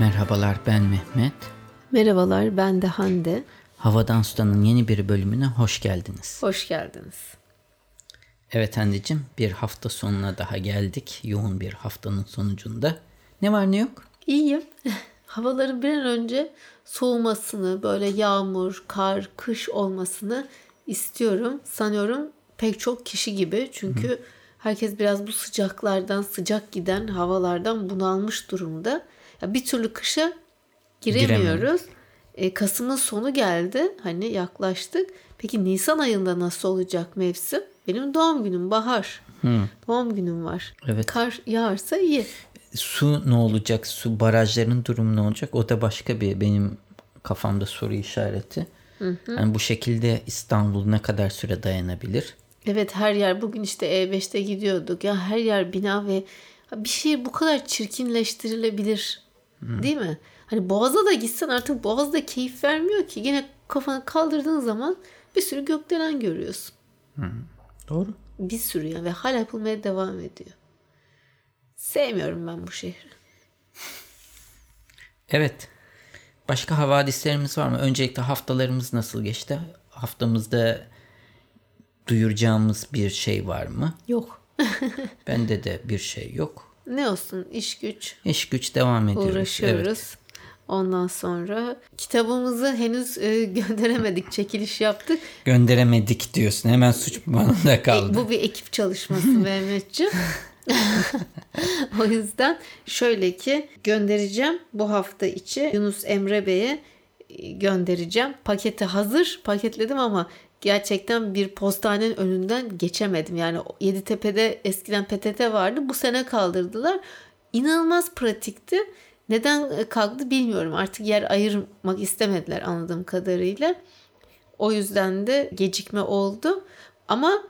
Merhabalar, ben Mehmet. Merhabalar, ben de Hande. Havadan Sudan'ın yeni bir bölümüne hoş geldiniz. Hoş geldiniz. Evet Hande'cim, bir hafta sonuna daha geldik. Yoğun bir haftanın sonucunda. Ne var ne yok? İyiyim. Havaların bir an önce soğumasını, böyle yağmur, kar, kış olmasını istiyorum. Sanıyorum pek çok kişi gibi. Çünkü herkes biraz bu sıcaklardan, sıcak giden havalardan bunalmış durumda. Ya bir türlü kışa giremiyoruz. Kasım'ın sonu geldi. Hani yaklaştık. Peki Nisan ayında nasıl olacak mevsim? Benim doğum günüm bahar. Doğum günüm var. Evet. Kar yağarsa iyi. Su ne olacak? Su barajlarının durumu ne olacak? O da başka bir benim kafamda soru işareti. Yani bu şekilde İstanbul ne kadar süre dayanabilir? Evet, her yer. Bugün işte E5'te gidiyorduk. Ya her yer bina ve bir şey bu kadar çirkinleştirilebilir. Değil mi? Hani Boğaz'a da gitsen artık Boğaz da keyif vermiyor ki. Yine kafanı kaldırdığın zaman bir sürü gökdelen görüyorsun. Doğru. Bir sürü yani ve hala yapılmaya devam ediyor. Sevmiyorum ben bu şehri. Evet. Başka havadislerimiz var mı? Öncelikle haftalarımız nasıl geçti? Haftamızda duyuracağımız bir şey var mı? Yok. Bende de bir şey yok. Ne olsun? İş güç. İş güç devam ediyoruz. Uğraşıyoruz. Evet. Ondan sonra kitabımızı henüz gönderemedik. Çekiliş yaptık. Gönderemedik diyorsun. Hemen suç bana da kaldı. Bu bir ekip çalışması Mehmetciğim. O yüzden şöyle ki göndereceğim bu hafta içi Yunus Emre Bey'e göndereceğim. Paketi hazır. Paketledim ama gerçekten bir postanenin önünden geçemedim. Yani Yeditepe'de eskiden PTT vardı. Bu sene kaldırdılar. İnanılmaz pratikti. Neden kalktı bilmiyorum. Artık yer ayırmak istemediler anladığım kadarıyla. O yüzden de gecikme oldu. Ama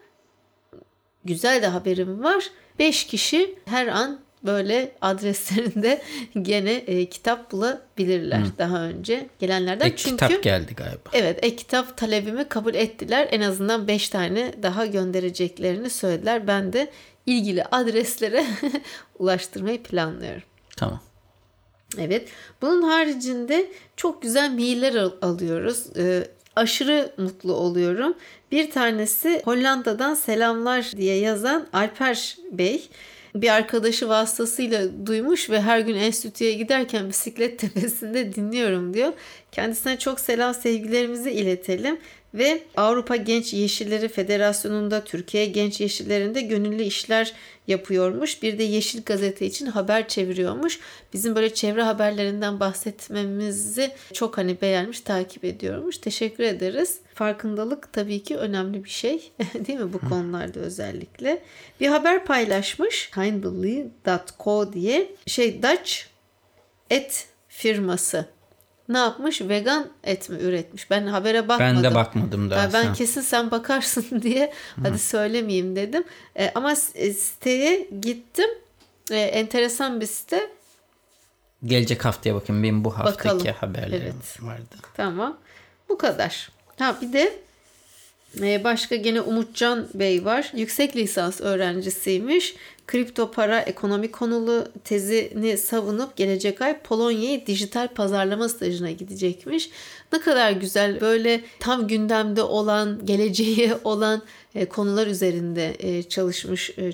güzel de haberim var. 5 kişi her an böyle adreslerinde gene kitap bulabilirler daha önce gelenlerden. Kitap geldi galiba. Evet, kitap talebimi kabul ettiler. En azından 5 tane daha göndereceklerini söylediler. Ben de ilgili adreslere ulaştırmayı planlıyorum. Tamam. Evet. Bunun haricinde çok güzel mailler alıyoruz. Aşırı mutlu oluyorum. Bir tanesi Hollanda'dan selamlar diye yazan Alper Bey. Bir arkadaşı vasıtasıyla duymuş ve her gün enstitüye giderken bisiklet tepesinde dinliyorum diyor. Kendisine çok selam, sevgilerimizi iletelim. Ve Avrupa Genç Yeşilleri Federasyonu'nda Türkiye Genç Yeşilleri'nde gönüllü işler yapıyormuş. Bir de Yeşil Gazete için haber çeviriyormuş. Bizim böyle çevre haberlerinden bahsetmemizi çok hani beğenmiş, takip ediyormuş. Teşekkür ederiz. Farkındalık tabii ki önemli bir şey. Değil mi? Bu konularda özellikle. Bir haber paylaşmış. Kindly.co diye Dutch et firması. Ne yapmış? Vegan et mi üretmiş? Ben habere bakmadım. Ben de bakmadım daha. Ben kesin sen bakarsın diye hadi söylemeyeyim dedim. Ama siteye gittim. Enteresan bir site. Gelecek haftaya bakayım. Benim bu haftaki haberlerim vardı. Tamam. Bu kadar. Ha bir de başka gene Umutcan Bey var. Yüksek lisans öğrencisiymiş. Kripto para ekonomi konulu tezini savunup gelecek ay Polonya'ya dijital pazarlama stajına gidecekmiş. Ne kadar güzel böyle tam gündemde olan, geleceği olan konular üzerinde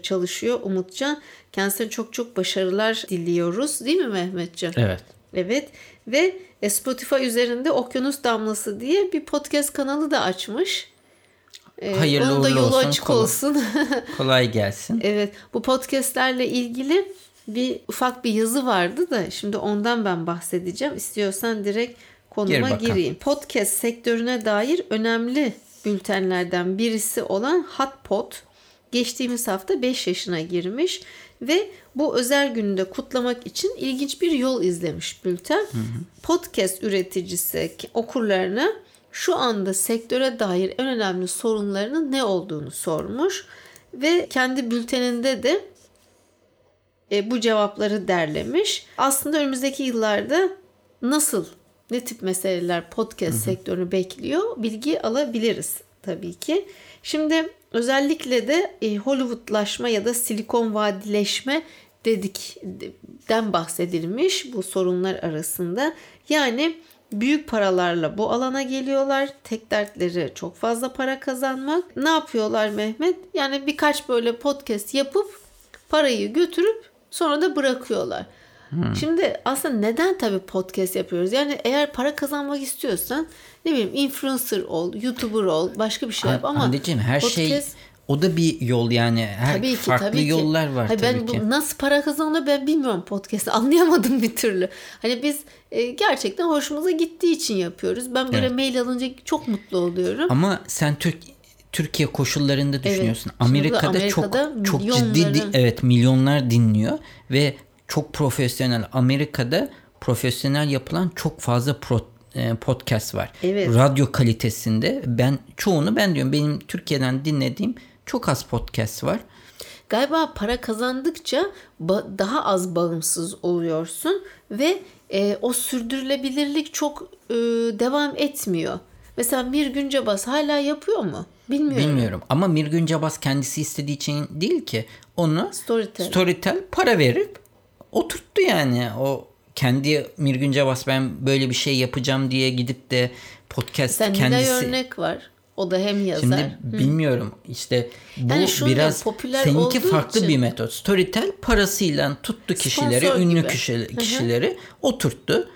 çalışıyor Umutcan. Kendisine çok çok başarılar diliyoruz, değil mi Mehmetcan? Evet. Evet ve Spotify üzerinde Okyanus Damlası diye bir podcast kanalı da açmış. Hayırlı onun da yolu olsun, açık olsun. Kolay gelsin. Evet, bu podcastlerle ilgili bir ufak bir yazı vardı da şimdi ondan ben bahsedeceğim. İstiyorsan direkt konuma gireyim. Podcast sektörüne dair önemli bültenlerden birisi olan Hot Pod geçtiğimiz hafta 5 yaşına girmiş ve bu özel günü de kutlamak için ilginç bir yol izlemiş bülten. Podcast üreticisi okurlarına şu anda sektöre dair en önemli sorunlarının ne olduğunu sormuş ve kendi bülteninde de bu cevapları derlemiş. Aslında önümüzdeki yıllarda nasıl, ne tip meseleler podcast sektörünü bekliyor bilgi alabiliriz tabii ki. Şimdi özellikle de Hollywoodlaşma ya da Silikon Vadileşme dedikten bahsedilmiş bu sorunlar arasında. Yani büyük paralarla bu alana geliyorlar. Tek dertleri çok fazla para kazanmak. Ne yapıyorlar Mehmet? Yani birkaç böyle podcast yapıp parayı götürüp sonra da bırakıyorlar. Şimdi aslında neden tabii podcast yapıyoruz? Yani eğer para kazanmak istiyorsan ne bileyim influencer ol, YouTuber ol, başka bir şey yap ama anneciğim her podcast... şey o da bir yol yani. Her tabii ki, farklı tabii yollar var tabii ben ki. Nasıl para kazanılır ben bilmiyorum podcast'ı. Anlayamadım bir türlü. Hani biz gerçekten hoşumuza gittiği için yapıyoruz. Ben böyle mail alınca çok mutlu oluyorum. Ama sen Türkiye koşullarında düşünüyorsun. Evet. Amerika'da çok ciddi milyonlar dinliyor ve çok profesyonel. Amerika'da profesyonel yapılan çok fazla podcast var. Evet. Radyo kalitesinde çoğunu diyorum. Benim Türkiye'den dinlediğim çok az podcast var. Galiba para kazandıkça daha az bağımsız oluyorsun ve o sürdürülebilirlik çok devam etmiyor. Mesela Mirgün Cebaz hala yapıyor mu? Bilmiyorum ama Mirgün Cebaz kendisi istediği için değil ki. Onu Storytel para verip oturttu yani. O kendi Mirgün Cebaz ben böyle bir şey yapacağım diye gidip de podcast sen kendisi. Sen örnek var. O da hem yazar. Şimdi bilmiyorum işte bu yani biraz seninki farklı için. Bir metot. Storytel parasıyla tuttu kişileri, sponsor ünlü gibi. Kişileri oturttu.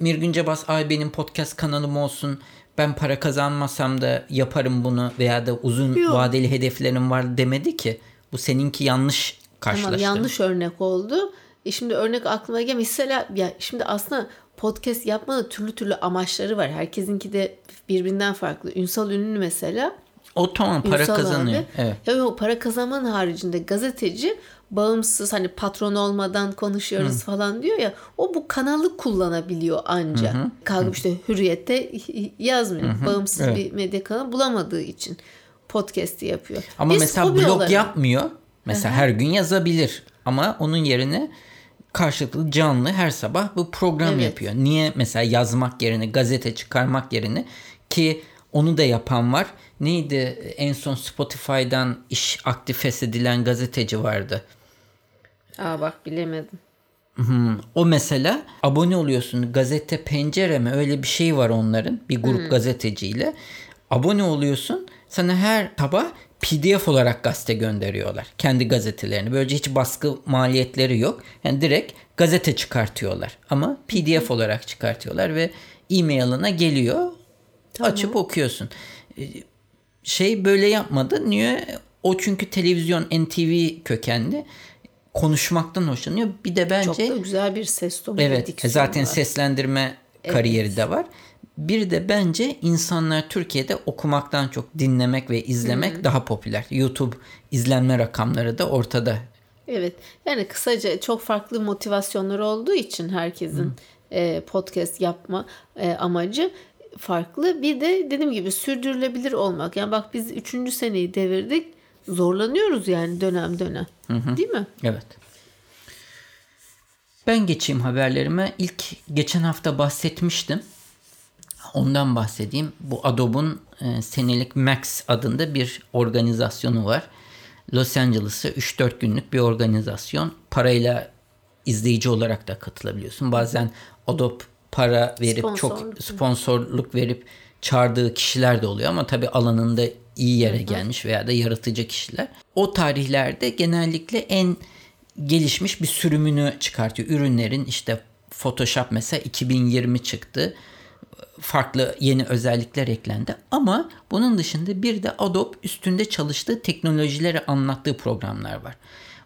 Mirgün Cebaz benim podcast kanalım olsun. Ben para kazanmasam da yaparım bunu veya da uzun vadeli hedeflerim var demedi ki. Bu seninki yanlış karşılaştı. Tamam, yanlış örnek oldu. Şimdi örnek aklıma gelmiyor. Mesela ya şimdi aslında podcast yapmanın türlü amaçları var. Herkesinki de birbirinden farklı. Ünsal Ünlü mesela. O tamam para Ünsal kazanıyor. Evet. Ya para kazanmanın haricinde gazeteci bağımsız hani patron olmadan konuşuyoruz falan diyor ya. O bu kanalı kullanabiliyor ancak. Kalkıp işte Hürriyet'te yazmıyor. Bağımsız bir medya kanalı bulamadığı için podcast'i yapıyor. Ama mesela blog yapmıyor. Mesela her gün yazabilir. Ama onun yerine karşılıklı canlı her sabah bu program yapıyor. Niye mesela yazmak yerine gazete çıkarmak yerine ki onu da yapan var. Neydi en son Spotify'dan iş aktif feshedilen gazeteci vardı. Bak bilemedim. O mesela abone oluyorsun gazete pencere mi öyle bir şey var onların bir grup gazeteciyle. Abone oluyorsun sana her sabah PDF olarak gazete gönderiyorlar. Kendi gazetelerini. Böylece hiç baskı maliyetleri yok. Yani direkt gazete çıkartıyorlar. Ama PDF olarak çıkartıyorlar ve e-mail'ına geliyor. Tamam. Açıp okuyorsun. Böyle yapmadı. Niye? O çünkü televizyon NTV kökenli. Konuşmaktan hoşlanıyor. Bir de bence... Çok da güzel bir ses tonu. Evet. Zaten var. Seslendirme kariyeri de var. Bir de bence insanlar Türkiye'de okumaktan çok dinlemek ve izlemek daha popüler. YouTube izlenme rakamları da ortada. Evet. Yani kısaca çok farklı motivasyonları olduğu için herkesin podcast yapma amacı farklı. Bir de dediğim gibi sürdürülebilir olmak. Yani bak biz 3. seneyi devirdik. Zorlanıyoruz yani dönem. Değil mi? Evet. Ben geçeyim haberlerime. İlk geçen hafta bahsetmiştim. Ondan bahsedeyim. Bu Adobe'un senelik Max adında bir organizasyonu var. Los Angeles'a 3-4 günlük bir organizasyon. Parayla izleyici olarak da katılabiliyorsun. Bazen Adobe para verip çok sponsorluk verip çağırdığı kişiler de oluyor. Ama tabii alanında iyi yere gelmiş veya da yaratıcı kişiler. O tarihlerde genellikle en gelişmiş bir sürümünü çıkartıyor. Ürünlerin işte Photoshop mesela 2020 çıktı. Farklı yeni özellikler eklendi ama bunun dışında bir de Adobe üstünde çalıştığı teknolojileri anlattığı programlar var.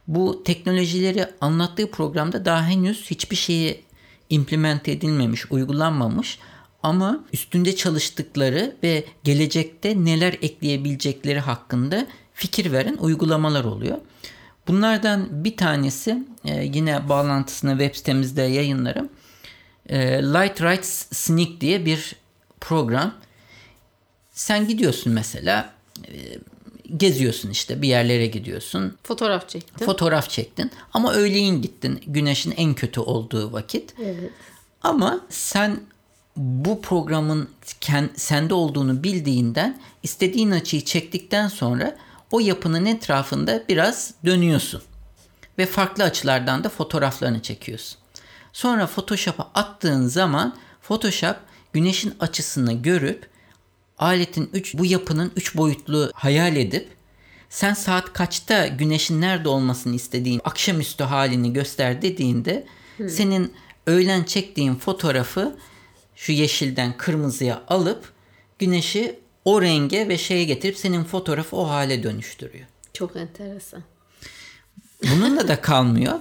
Bu teknolojileri anlattığı programda daha henüz hiçbir şeyi implement edilmemiş, uygulanmamış ama üstünde çalıştıkları ve gelecekte neler ekleyebilecekleri hakkında fikir veren uygulamalar oluyor. Bunlardan bir tanesi yine bağlantısını web sitemizde yayınlarım. Light Rights Sneak diye bir program. Sen gidiyorsun mesela geziyorsun işte bir yerlere gidiyorsun. Fotoğraf çektin ama öğleyin gittin güneşin en kötü olduğu vakit. Evet. Ama sen bu programın sende olduğunu bildiğinden istediğin açıyı çektikten sonra o yapının etrafında biraz dönüyorsun. ve farklı açılardan da fotoğraflarını çekiyorsun. Sonra Photoshop'a attığın zaman Photoshop güneşin açısını görüp aletin bu yapının 3 boyutlu hayal edip sen saat kaçta güneşin nerede olmasını istediğin akşamüstü halini göster dediğinde senin öğlen çektiğin fotoğrafı şu yeşilden kırmızıya alıp güneşi o renge ve şeye getirip senin fotoğrafı o hale dönüştürüyor. Çok enteresan. Bununla da kalmıyor.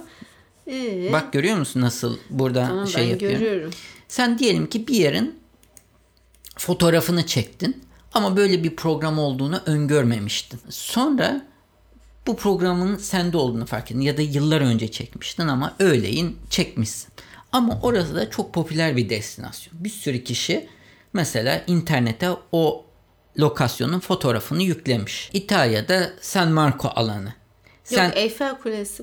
Bak görüyor musun nasıl burada şey yapıyorum. Görüyorum. Sen diyelim ki bir yerin fotoğrafını çektin ama böyle bir program olduğunu öngörmemiştin. Sonra bu programın sende olduğunu fark ettin ya da yıllar önce çekmiştin ama öğleyin çekmişsin. Ama orası da çok popüler bir destinasyon. Bir sürü kişi mesela internete o lokasyonun fotoğrafını yüklemiş. İtalya'da San Marco alanı.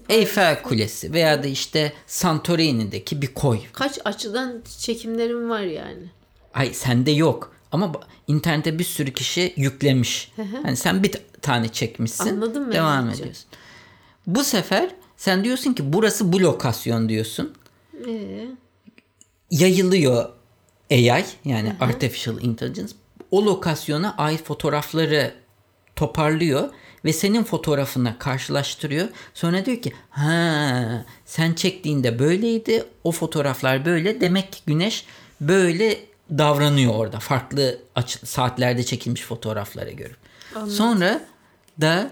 Eyfel Kulesi veya da işte Santorini'deki bir koy. Kaç açıdan çekimlerim var yani. Ay sende yok ama internete bir sürü kişi yüklemiş. Yani sen bir tane çekmişsin. Anladım, devam ediyorsun. Bu sefer sen diyorsun ki burası bu lokasyon diyorsun. Yayılıyor AI yani Artificial Intelligence o lokasyona ait fotoğrafları toparlıyor ve senin fotoğrafına karşılaştırıyor. Sonra diyor ki ha sen çektiğinde böyleydi, o fotoğraflar böyle, demek ki güneş böyle davranıyor orada farklı saatlerde çekilmiş fotoğraflara göre. Anladım. Sonra da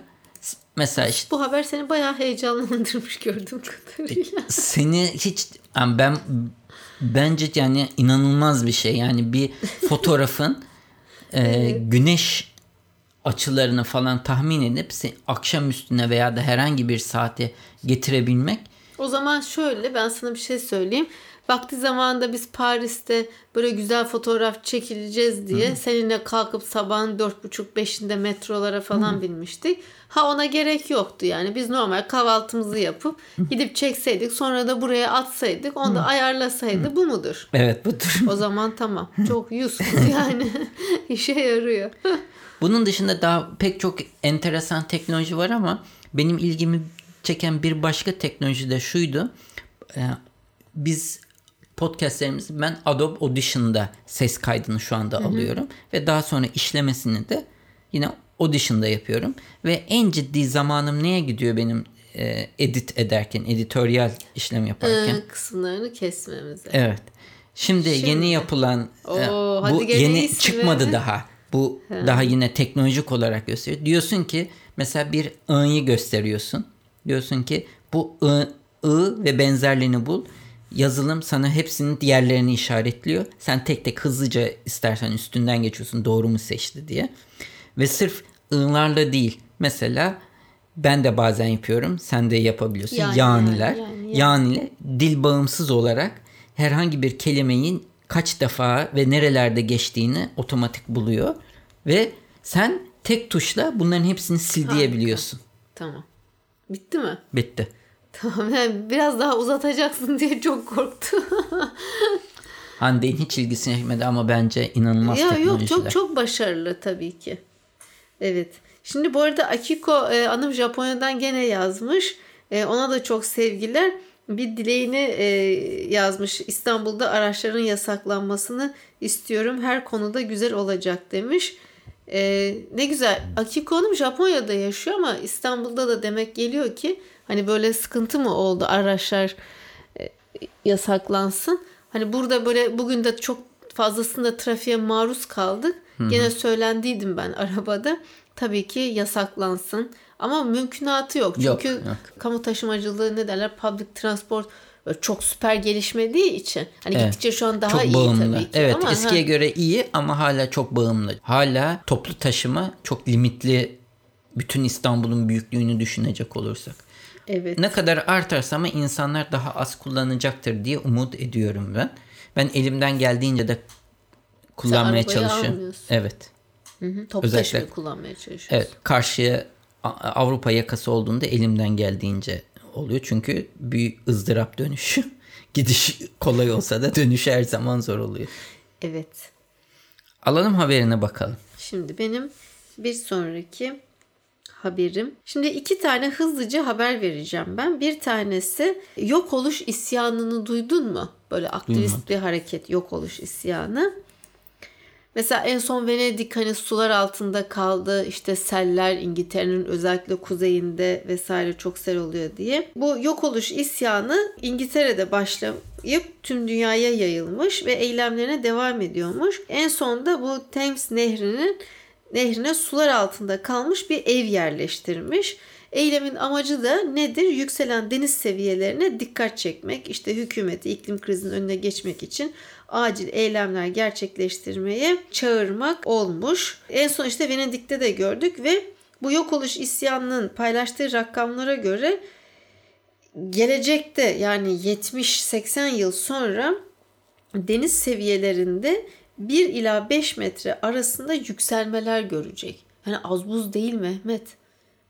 mesela işte, bu haber seni bayağı heyecanlandırmış gördüğüm kadarıyla. Seni hiç yani bence yani inanılmaz bir şey. Yani bir fotoğrafın güneş açılarını falan tahmin edip akşam üstüne veya da herhangi bir saate getirebilmek. O zaman şöyle ben sana bir şey söyleyeyim. Vakti zamanında biz Paris'te böyle güzel fotoğraf çekileceğiz diye seninle kalkıp sabahın 4.30-5'inde metrolara falan binmiştik. Ha ona gerek yoktu yani. Biz normal kahvaltımızı yapıp gidip çekseydik, sonra da buraya atsaydık, onu da ayarlasaydı. Bu mudur? Evet budur. O zaman tamam. Çok useful yani. İşe yarıyor. Bunun dışında daha pek çok enteresan teknoloji var ama benim ilgimi çeken bir başka teknoloji de şuydu. Biz podcastlerimizi ben Adobe Audition'da ses kaydını şu anda alıyorum ve daha sonra işlemesini de yine Audition'da yapıyorum ve en ciddi zamanım neye gidiyor benim edit ederken, editoryal işlem yaparken? Kısımlarını kesmemize. Evet. Şimdi yeni yapılan bu yeni çıkmadı daha. Bu daha yine teknolojik olarak gösteriyor. Diyorsun ki mesela bir ı'yı gösteriyorsun. Diyorsun ki bu ı ve benzerlerini bul. Yazılım sana hepsinin diğerlerini işaretliyor. Sen tek tek hızlıca istersen üstünden geçiyorsun doğru mu seçti diye. Ve sırf ığlarla değil. Mesela ben de bazen yapıyorum. Sen de yapabiliyorsun. Yaniler. Yani dil bağımsız olarak herhangi bir kelimenin kaç defa ve nerelerde geçtiğini otomatik buluyor. Ve sen tek tuşla bunların hepsini sil diyebiliyorsun. Tamam. Bitti mi? Bitti. Tamam yani biraz daha uzatacaksın diye çok korktum. Hande'nin hiç ilgisini çekmedi ama bence inanılmaz teknolojiler. Yok çok başarılı tabii ki. Evet. Şimdi bu arada Akiko Hanım Japonya'dan gene yazmış. Ona da çok sevgiler. Bir dileğini yazmış. İstanbul'da araçların yasaklanmasını istiyorum. Her konuda güzel olacak demiş. Ne güzel. Akiko Hanım Japonya'da yaşıyor ama İstanbul'da da demek geliyor ki hani böyle sıkıntı mı oldu araçlar yasaklansın. Hani burada böyle bugün de çok fazlasında trafiğe maruz kaldık. Gene söylendiydim ben arabada. Tabii ki yasaklansın. Ama mümkünatı yok. Çünkü kamu taşımacılığı ne derler public transport çok süper gelişmediği için. Hani gittikçe şu an daha iyi bağımlı. Tabii ki. Evet ama, eskiye göre iyi ama hala çok bağımlı. Hala toplu taşıma çok limitli bütün İstanbul'un büyüklüğünü düşünecek olursak. Evet. Ne kadar artarsa ama insanlar daha az kullanacaktır diye umut ediyorum ben. Ben elimden geldiğince de kullanmaya çalışıyorum. Evet. Toplu taşımayı kullanmaya çalışıyoruz. Evet. Karşıya Avrupa yakası olduğunda elimden geldiğince oluyor. Çünkü bir ızdırap dönüşü. Gidiş kolay olsa da dönüşü her zaman zor oluyor. Evet. Alalım haberine bakalım. Şimdi benim bir sonraki haberim. Şimdi iki tane hızlıca haber vereceğim ben. Bir tanesi yok oluş isyanını duydun mu? Böyle aktivist bir hareket, yok oluş isyanı. Mesela en son Venedik hani sular altında kaldı, işte seller İngiltere'nin özellikle kuzeyinde vesaire çok sel oluyor diye. Bu yok oluş isyanı İngiltere'de başlayıp tüm dünyaya yayılmış ve eylemlerine devam ediyormuş. En son da bu Thames nehrine sular altında kalmış bir ev yerleştirmiş. Eylemin amacı da nedir? Yükselen deniz seviyelerine dikkat çekmek, işte hükümeti iklim krizinin önüne geçmek için acil eylemler gerçekleştirmeye çağırmak olmuş. En son işte Venedik'te de gördük ve bu yok oluş isyanının paylaştığı rakamlara göre gelecekte yani 70-80 yıl sonra deniz seviyelerinde 1 ila 5 metre arasında yükselmeler görecek. Yani az buz değil Mehmet.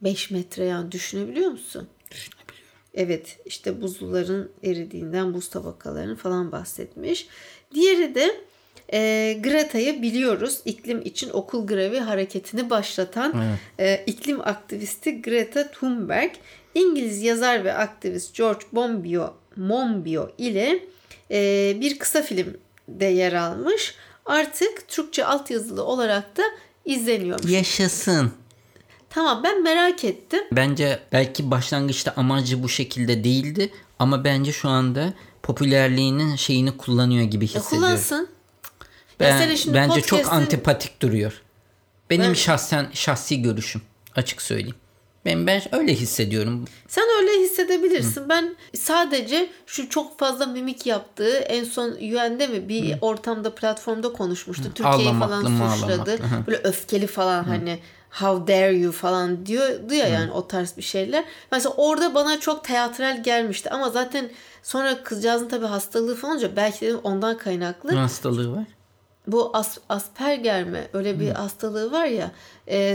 5 metre yani düşünebiliyor musun? Düşünebiliyorum. Evet, işte buzulların eridiğinden, buz tabakalarının falan bahsetmiş. Diğeri de Greta'yı biliyoruz. İklim için okul grevi hareketini başlatan iklim aktivisti Greta Thunberg, İngiliz yazar ve aktivist George Monbiot ile bir kısa filmde yer almış. Artık Türkçe altyazılı olarak da izleniyormuş. Yaşasın. Tamam, ben merak ettim. Bence belki başlangıçta amacı bu şekilde değildi ama bence şu anda popülerliğinin şeyini kullanıyor gibi hissediyorum. Kullansın. Bence podcast'in... çok antipatik duruyor. Benim şahsi görüşüm, açık söyleyeyim. Ben öyle hissediyorum. Sen öyle hissedebilirsin. Ben sadece şu çok fazla mimik yaptığı, en son UN'de mi bir ortamda, platformda konuşmuştu. Türkiye'yi falan suçladı. Böyle öfkeli falan hani how dare you falan diyordu ya yani o tarz bir şeyler. Mesela orada bana çok teatral gelmişti ama zaten sonra kızcağızın tabii hastalığı falan olunca belki dedim ondan kaynaklı. Ne hastalığı var? Bu Asperger mi? Öyle bir hastalığı var ya.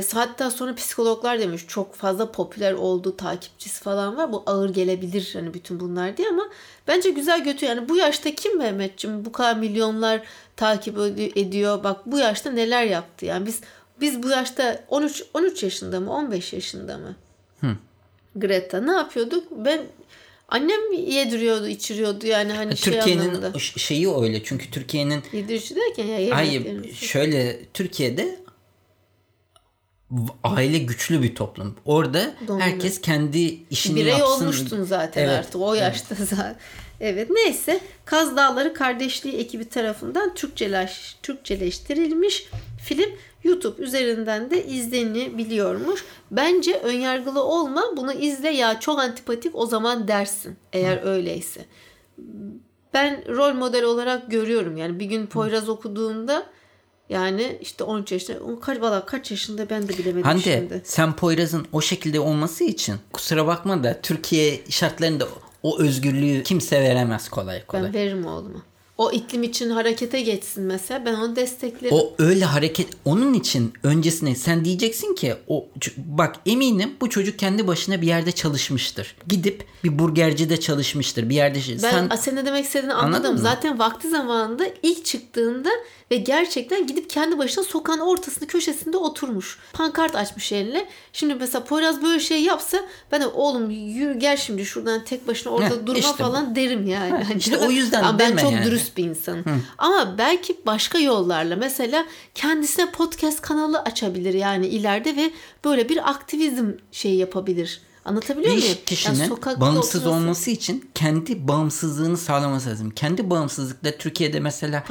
Saatten sonra psikologlar demiş çok fazla popüler oldu, takipçisi falan var. Bu ağır gelebilir hani bütün bunlar diye ama bence güzel götürüyor. Yani bu yaşta kim Mehmetciğim bu kadar milyonlar takip ediyor. Bak bu yaşta neler yaptı yani biz bu yaşta 13 yaşında mı 15 yaşında mı? Greta ne yapıyorduk? Annem yediriyordu, içiriyordu yani hani Türkiye'nin anlamında. Şeyi öyle çünkü Türkiye'nin yedirici derken ya hayır şöyle Türkiye'de aile güçlü bir toplum. Orada herkes kendi işini birey yapsın. Birey olmuştun zaten artık o yaşta zaten. Evet neyse Kaz Dağları Kardeşliği ekibi tarafından Türkçeleştirilmiş film YouTube üzerinden de izlenebiliyormuş. Bence önyargılı olma, bunu izle ya çok antipatik o zaman dersin eğer öyleyse. Ben rol model olarak görüyorum yani bir gün Poyraz okuduğumda yani işte 13 yaşında kaç yaşında ben de bilemedim Hande, şimdi. Hande sen Poyraz'ın o şekilde olması için kusura bakma da Türkiye şartlarında o özgürlüğü kimse veremez kolay kolay. Ben veririm oğluma. O iklim için harekete geçsin mesela. Ben onu desteklerim. O öyle hareket. Onun için öncesine sen diyeceksin ki bak eminim bu çocuk kendi başına bir yerde çalışmıştır. Gidip bir burgercide çalışmıştır. Bir yerde sen ne demek istediğini anladım. Zaten vakti zamanında ilk çıktığında ve gerçekten gidip kendi başına sokağın ortasında köşesinde oturmuş. Pankart açmış eline. Şimdi mesela Poyraz böyle şey yapsa ben de oğlum yürü gel şimdi şuradan tek başına orada durma işte falan derim yani. Ha, işte o yüzden ama ben çok yani dürüst bir insanım. Ama belki başka yollarla mesela kendisine podcast kanalı açabilir yani ileride ve böyle bir aktivizm şey yapabilir. Anlatabiliyor muyum? Bir kişinin yani bağımsız olması için kendi bağımsızlığını sağlaması lazım. Kendi bağımsızlıkla Türkiye'de mesela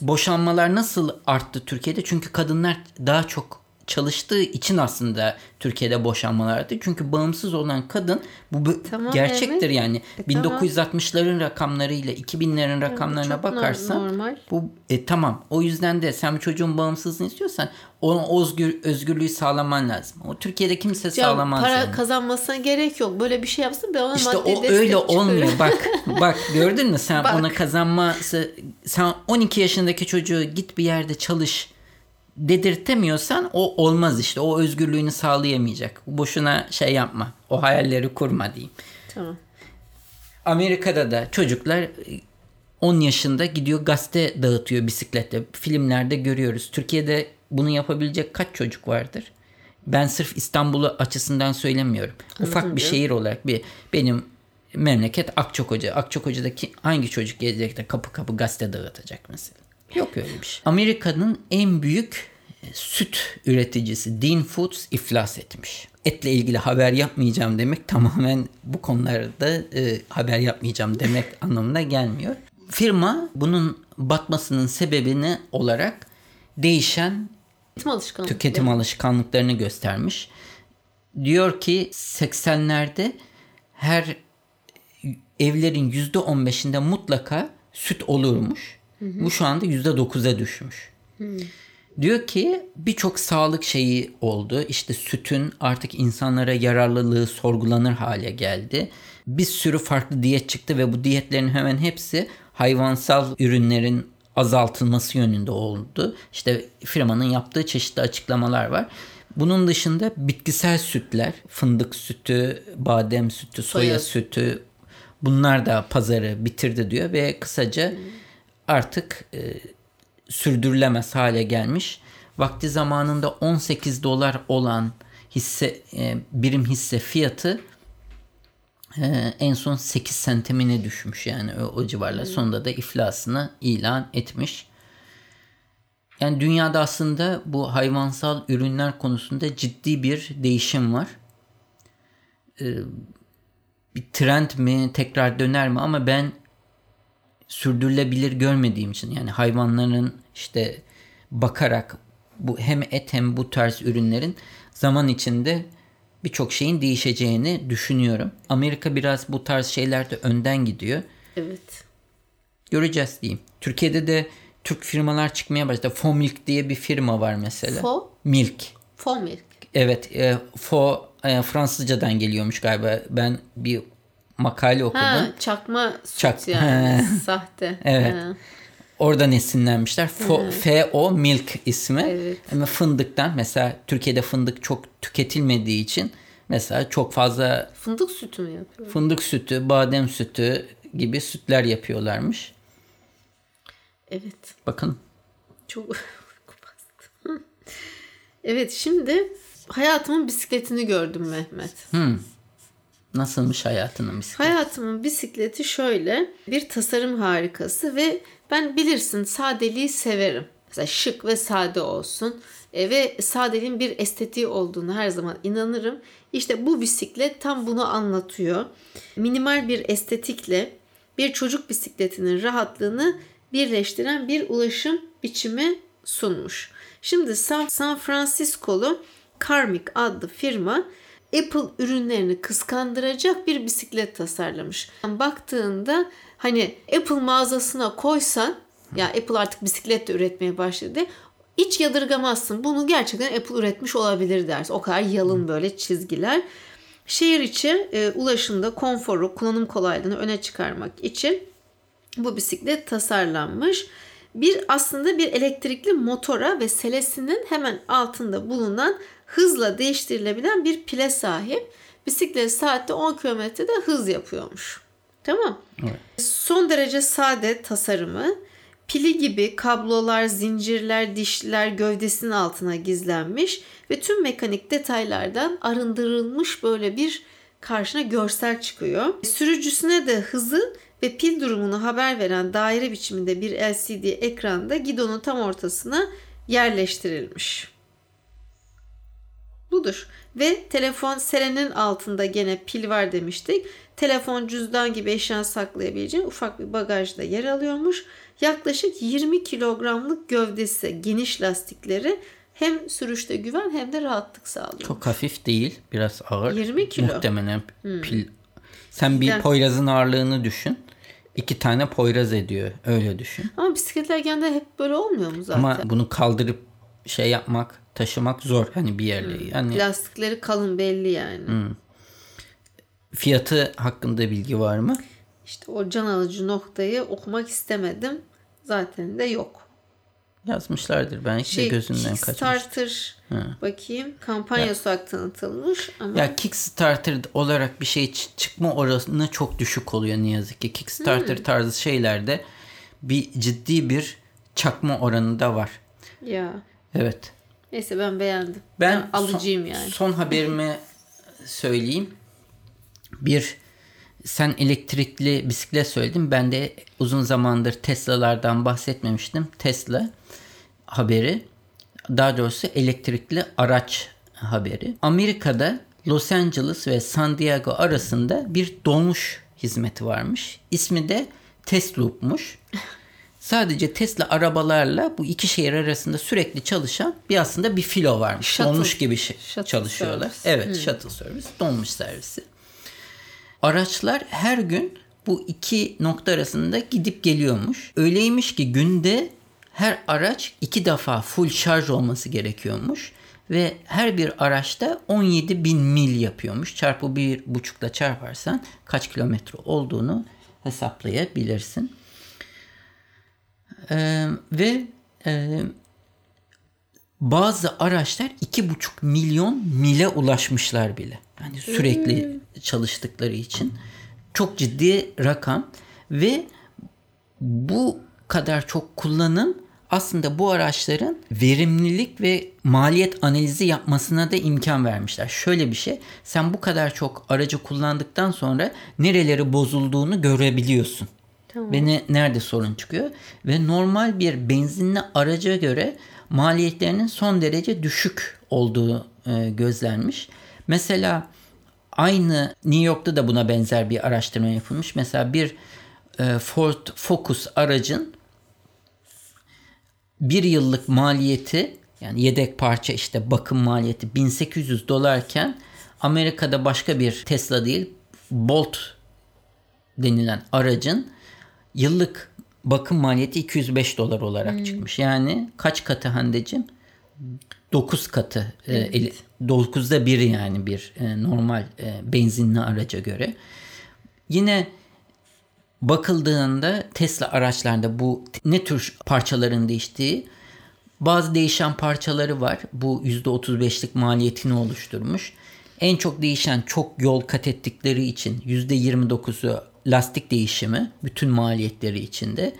boşanmalar nasıl arttı Türkiye'de? Çünkü kadınlar daha çok çalıştığı için aslında Türkiye'de boşanmalar arttı. Çünkü bağımsız olan kadın bu gerçektir yani. 1960'ların rakamlarıyla 2000'lerin rakamlarına bakarsan normal. Bu tamam. O yüzden de sen bir çocuğun bağımsızlığını istiyorsan onun özgürlüğü sağlaman lazım. O Türkiye'de kimse sağlamaz. Para kazanmasına gerek yok. Böyle bir şey yapsın ben ona işte maddi destek öyle çıkarım. Olmuyor. Bak gördün mü sen ona kazanması sen 12 yaşındaki çocuğu git bir yerde çalış dedirtemiyorsan o olmaz işte. O özgürlüğünü sağlayamayacak. Boşuna şey yapma. O hayalleri kurma diyeyim. Tamam. Amerika'da da çocuklar 10 yaşında gidiyor gazete dağıtıyor bisikletle. Filmlerde görüyoruz. Türkiye'de bunu yapabilecek kaç çocuk vardır? ben sırf İstanbul açısından söylemiyorum. Anladım. Ufak bir şehir olarak benim memleket Akçakoca. Akçakoca'daki hangi çocuk gelecek de kapı kapı gazete dağıtacak mesela? Yok öyle bir şey. Amerika'nın en büyük süt üreticisi Dean Foods iflas etmiş. Etle ilgili haber yapmayacağım demek tamamen bu konularda haber yapmayacağım demek anlamına gelmiyor. Firma bunun batmasının sebebini olarak değişen tüketim alışkanlıklarını göstermiş. Diyor ki 80'lerde her evlerin %15'inde mutlaka süt olurmuş. Hı hı. Bu şu anda %9'a düşmüş. Hı. Diyor ki birçok sağlık şeyi oldu. İşte sütün artık insanlara yararlılığı sorgulanır hale geldi. Bir sürü farklı diyet çıktı ve bu diyetlerin hemen hepsi hayvansal ürünlerin azaltılması yönünde oldu. İşte firmanın yaptığı çeşitli açıklamalar var. Bunun dışında bitkisel sütler, fındık sütü, badem sütü, soya sütü, bunlar da pazarı bitirdi diyor ve kısaca artık sürdürülemez hale gelmiş. Vakti zamanında $18 olan birim hisse fiyatı en son 8 sentimine düşmüş, yani o civarlar. Sonunda da iflasını ilan etmiş. Yani dünyada aslında bu hayvansal ürünler konusunda ciddi bir değişim var. Bir trend mi, tekrar döner mi, ama ben sürdürülebilir görmediğim için, yani hayvanların işte bakarak bu hem et hem bu tarz ürünlerin zaman içinde birçok şeyin değişeceğini düşünüyorum. Amerika biraz bu tarz şeylerde önden gidiyor. Evet. Göreceğiz diyeyim. Türkiye'de de Türk firmalar çıkmaya başladı. For Milk diye bir firma var mesela. For Milk. For Milk. Evet. Fransızcadan geliyormuş galiba. Ben bir makale okudum. Çakma süt yani. Sahte. Evet. Oradan esinlenmişler. F.O. Milk ismi. Evet. Ama fındıktan, mesela Türkiye'de fındık çok tüketilmediği için mesela çok fazla fındık sütü mü yapıyor? Fındık sütü, badem sütü gibi sütler yapıyorlarmış. Evet. Bakın. Çok kupastım. Evet, şimdi hayatımın bisikletini gördüm Mehmet. Nasılmış hayatının bisikleti? Hayatımın bisikleti şöyle bir tasarım harikası ve ben bilirsin sadeliği severim. Mesela şık ve sade olsun ve sadeliğin bir estetiği olduğunu her zaman inanırım. İşte bu bisiklet tam bunu anlatıyor. Minimal bir estetikle bir çocuk bisikletinin rahatlığını birleştiren bir ulaşım biçimi sunmuş. Şimdi San Francisco'lu Karmic adlı firma Apple ürünlerini kıskandıracak bir bisiklet tasarlamış. Baktığında hani Apple mağazasına koysan, ya Apple artık bisiklet de üretmeye başladı, hiç yadırgamazsın. Bunu gerçekten Apple üretmiş olabilir dersin. O kadar yalın böyle çizgiler. Şehir içi ulaşımda konforu, kullanım kolaylığını öne çıkarmak için bu bisiklet tasarlanmış. Aslında bir elektrikli motora ve selesinin hemen altında bulunan hızla değiştirilebilen bir pile sahip. Bisiklet saatte 10 kilometrede hız yapıyormuş. Tamam. Evet. Son derece sade tasarımı. Pili gibi kablolar, zincirler, dişliler gövdesinin altına gizlenmiş ve tüm mekanik detaylardan arındırılmış böyle bir karşına görsel çıkıyor. Sürücüsüne de hızı ve pil durumunu haber veren daire biçiminde bir LCD ekranda gidonun tam ortasına yerleştirilmiş. Budur. Ve telefon selenin altında gene pil var demiştik. Telefon, cüzdan gibi eşya saklayabileceği ufak bir bagajda yer alıyormuş. Yaklaşık 20 kilogramlık gövdesi, geniş lastikleri hem sürüşte güven hem de rahatlık sağlıyor. Çok hafif değil, biraz ağır. 20 kilo. Muhtemelen pil. Sen bir Poyraz'ın ağırlığını düşün. 2 tane Poyraz ediyor. Öyle düşün. Ama bisikletler genelde hep böyle olmuyor mu zaten? Ama bunu kaldırıp şey yapmak, taşımak zor. Hani bir yerle. Yani lastikleri kalın belli yani. Fiyatı hakkında bilgi var mı? İşte o can alıcı noktayı okumak istemedim. Zaten de yok. Yazmışlardır. Ben hiç de gözümden kaçmış. Kickstarter bakayım. Kampanyası olarak tanıtılmış. Ama ya Kickstarter olarak bir şey çıkma oranı çok düşük oluyor ne yazık ki. Kickstarter tarzı şeylerde ciddi bir çakma oranı da var. Ya. Evet. Neyse ben beğendim. Ben alıcıyım yani. Son haberimi söyleyeyim. Sen elektrikli bisiklet söyledin. Ben de uzun zamandır Tesla'lardan bahsetmemiştim. Tesla haberi. Daha doğrusu elektrikli araç haberi. Amerika'da Los Angeles ve San Diego arasında bir dolmuş hizmeti varmış. İsmi de Tesloop'muş. Sadece Tesla arabalarla bu iki şehir arasında sürekli çalışan bir filo varmış. Shuttle, dolmuş gibi çalışıyorlar. Service. Evet, shuttle service, dolmuş servisi. Araçlar her gün bu iki nokta arasında gidip geliyormuş. Öyleymiş ki günde her araç 2 defa full şarj olması gerekiyormuş. Ve her bir araçta 17.000 mil yapıyormuş. Çarpı 1.5'la çarparsan kaç kilometre olduğunu hesaplayabilirsin. Bazı araçlar 2,5 milyon mile ulaşmışlar bile. Yani sürekli çalıştıkları için. Çok ciddi rakam. Ve bu kadar çok kullanım aslında bu araçların verimlilik ve maliyet analizi yapmasına da imkan vermişler. Şöyle bir şey, sen bu kadar çok aracı kullandıktan sonra nereleri bozulduğunu görebiliyorsun. Tamam. Ve nerede sorun çıkıyor. Ve normal bir benzinli araca göre maliyetlerinin son derece düşük olduğu gözlenmiş. Mesela aynı New York'ta da buna benzer bir araştırma yapılmış. Mesela bir Ford Focus aracın 1 yıllık maliyeti, yani yedek parça işte bakım maliyeti $1,800'ken Amerika'da başka bir Tesla değil, Bolt denilen aracın yıllık bakım maliyeti $205 olarak çıkmış. Yani kaç katı Hande'cim? 9 katı. Evet. 9'da 1 yani bir normal benzinli araca göre. Yine bakıldığında Tesla araçlarında bu ne tür parçaların değiştiği, bazı değişen parçaları var. Bu %35'lik maliyetini oluşturmuş. En çok değişen çok yol kat ettikleri için %29'u lastik değişimi bütün maliyetleri içinde.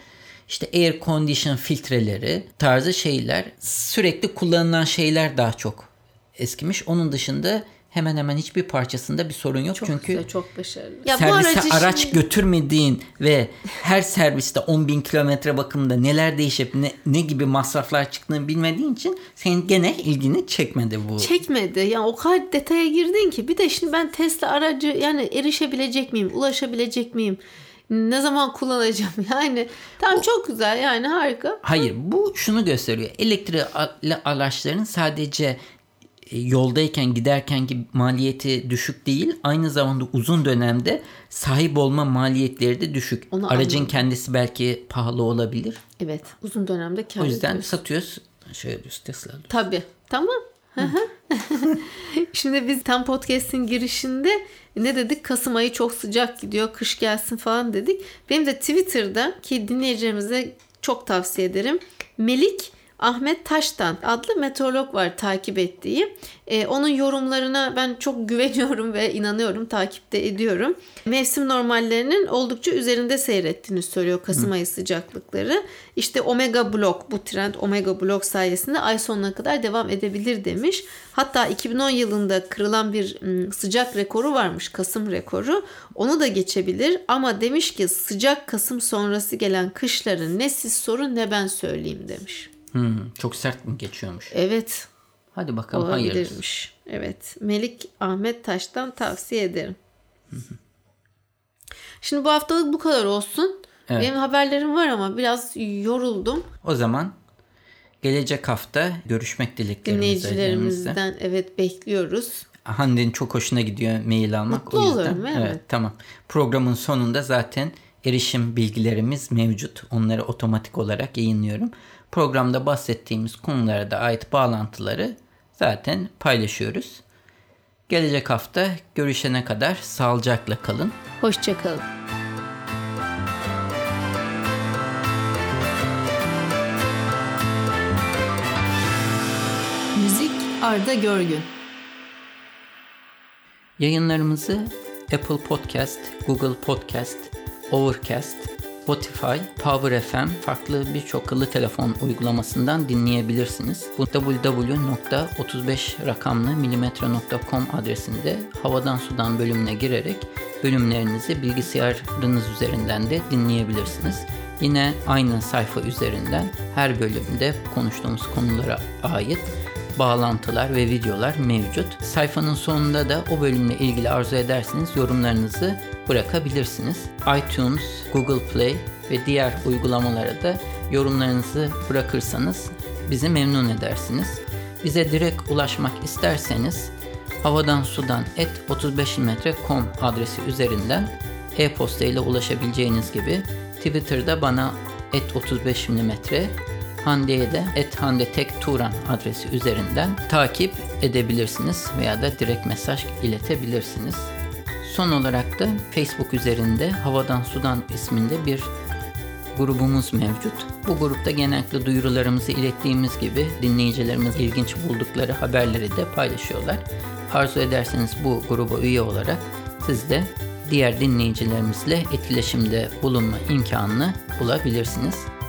İşte air condition filtreleri tarzı şeyler, sürekli kullanılan şeyler daha çok eskimiş. Onun dışında hemen hemen hiçbir parçasında bir sorun yok. Çok çünkü güzel, çok başarılı. Ya servise araç götürmediğin ve her serviste 10.000 kilometre bakımında neler değişip ne gibi masraflar çıktığını bilmediğin için senin gene ilgini çekmedi bu. Çekmedi. Yani o kadar detaya girdin ki. Bir de şimdi ben Tesla aracı yani erişebilecek miyim? Ulaşabilecek miyim? Ne zaman kullanacağım? Yani tam çok güzel yani harika. Hayır, bu şunu gösteriyor. Elektrikli araçların sadece yoldayken giderken ki maliyeti düşük değil, aynı zamanda uzun dönemde sahip olma maliyetleri de düşük. Onu aracın anladım. Kendisi belki pahalı olabilir. Evet, uzun dönemde kâr. O yüzden ediyoruz. Satıyoruz. Şöyle diyoruz, Tesla diyoruz. Tabii, tamam. Şimdi biz tam podcast'in girişinde ne dedik? Kasım ayı çok sıcak gidiyor, kış gelsin falan dedik. Benim de Twitter'da ki dinleyicilerimize çok tavsiye ederim. Melih Ahmet Taştan adlı meteorolog var takip ettiğim. Onun yorumlarına ben çok güveniyorum ve inanıyorum, takipte ediyorum. Mevsim normallerinin oldukça üzerinde seyrettiğini söylüyor Kasım ayı sıcaklıkları. İşte Omega Blok, bu trend Omega Blok sayesinde ay sonuna kadar devam edebilir demiş. Hatta 2010 yılında kırılan bir sıcak rekoru varmış, Kasım rekoru. Onu da geçebilir ama demiş ki sıcak Kasım sonrası gelen kışların ne siz sorun ne ben söyleyeyim demiş. Çok sert mi geçiyormuş? Evet. Hadi bakalım, hayırdır. Evet. Melih Ahmet Taş'tan tavsiye ederim. Şimdi bu haftalık bu kadar olsun. Evet. Benim haberlerim var ama biraz yoruldum. O zaman gelecek hafta görüşmek dileklerimizle. Dinleyicilerimizden evet bekliyoruz. Hande'nin çok hoşuna gidiyor mail almak. Mutlu o yüzden. Olurum, evet. Tamam. Programın sonunda zaten erişim bilgilerimiz mevcut. Onları otomatik olarak yayınlıyorum. Programda bahsettiğimiz konulara da ait bağlantıları zaten paylaşıyoruz. Gelecek hafta görüşene kadar sağlıcakla kalın. Hoşça kalın. Müzik Arda Görgün. Yayınlarımızı Apple Podcast, Google Podcast, Overcast, Spotify, Power FM, farklı birçok akıllı telefon uygulamasından dinleyebilirsiniz. Bu www.35rakamlı.com adresinde Havadan Sudan bölümüne girerek bölümlerinizi bilgisayarınız üzerinden de dinleyebilirsiniz. Yine aynı sayfa üzerinden her bölümde konuştuğumuz konulara ait bağlantılar ve videolar mevcut. Sayfanın sonunda da o bölümle ilgili arzu ederseniz yorumlarınızı bırakabilirsiniz. iTunes, Google Play ve diğer uygulamalara da yorumlarınızı bırakırsanız bizi memnun edersiniz. Bize direkt ulaşmak isterseniz havadansudan@35mm.com adresi üzerinden e-posta ile ulaşabileceğiniz gibi Twitter'da bana @35mm, Hande'ye de @handetekturan adresi üzerinden takip edebilirsiniz veya da direkt mesaj iletebilirsiniz. Son olarak da Facebook üzerinde Havadan Sudan isminde bir grubumuz mevcut. Bu grupta genellikle duyurularımızı ilettiğimiz gibi dinleyicilerimiz ilginç buldukları haberleri de paylaşıyorlar. Arzu ederseniz bu gruba üye olarak siz de diğer dinleyicilerimizle etkileşimde bulunma imkanını bulabilirsiniz.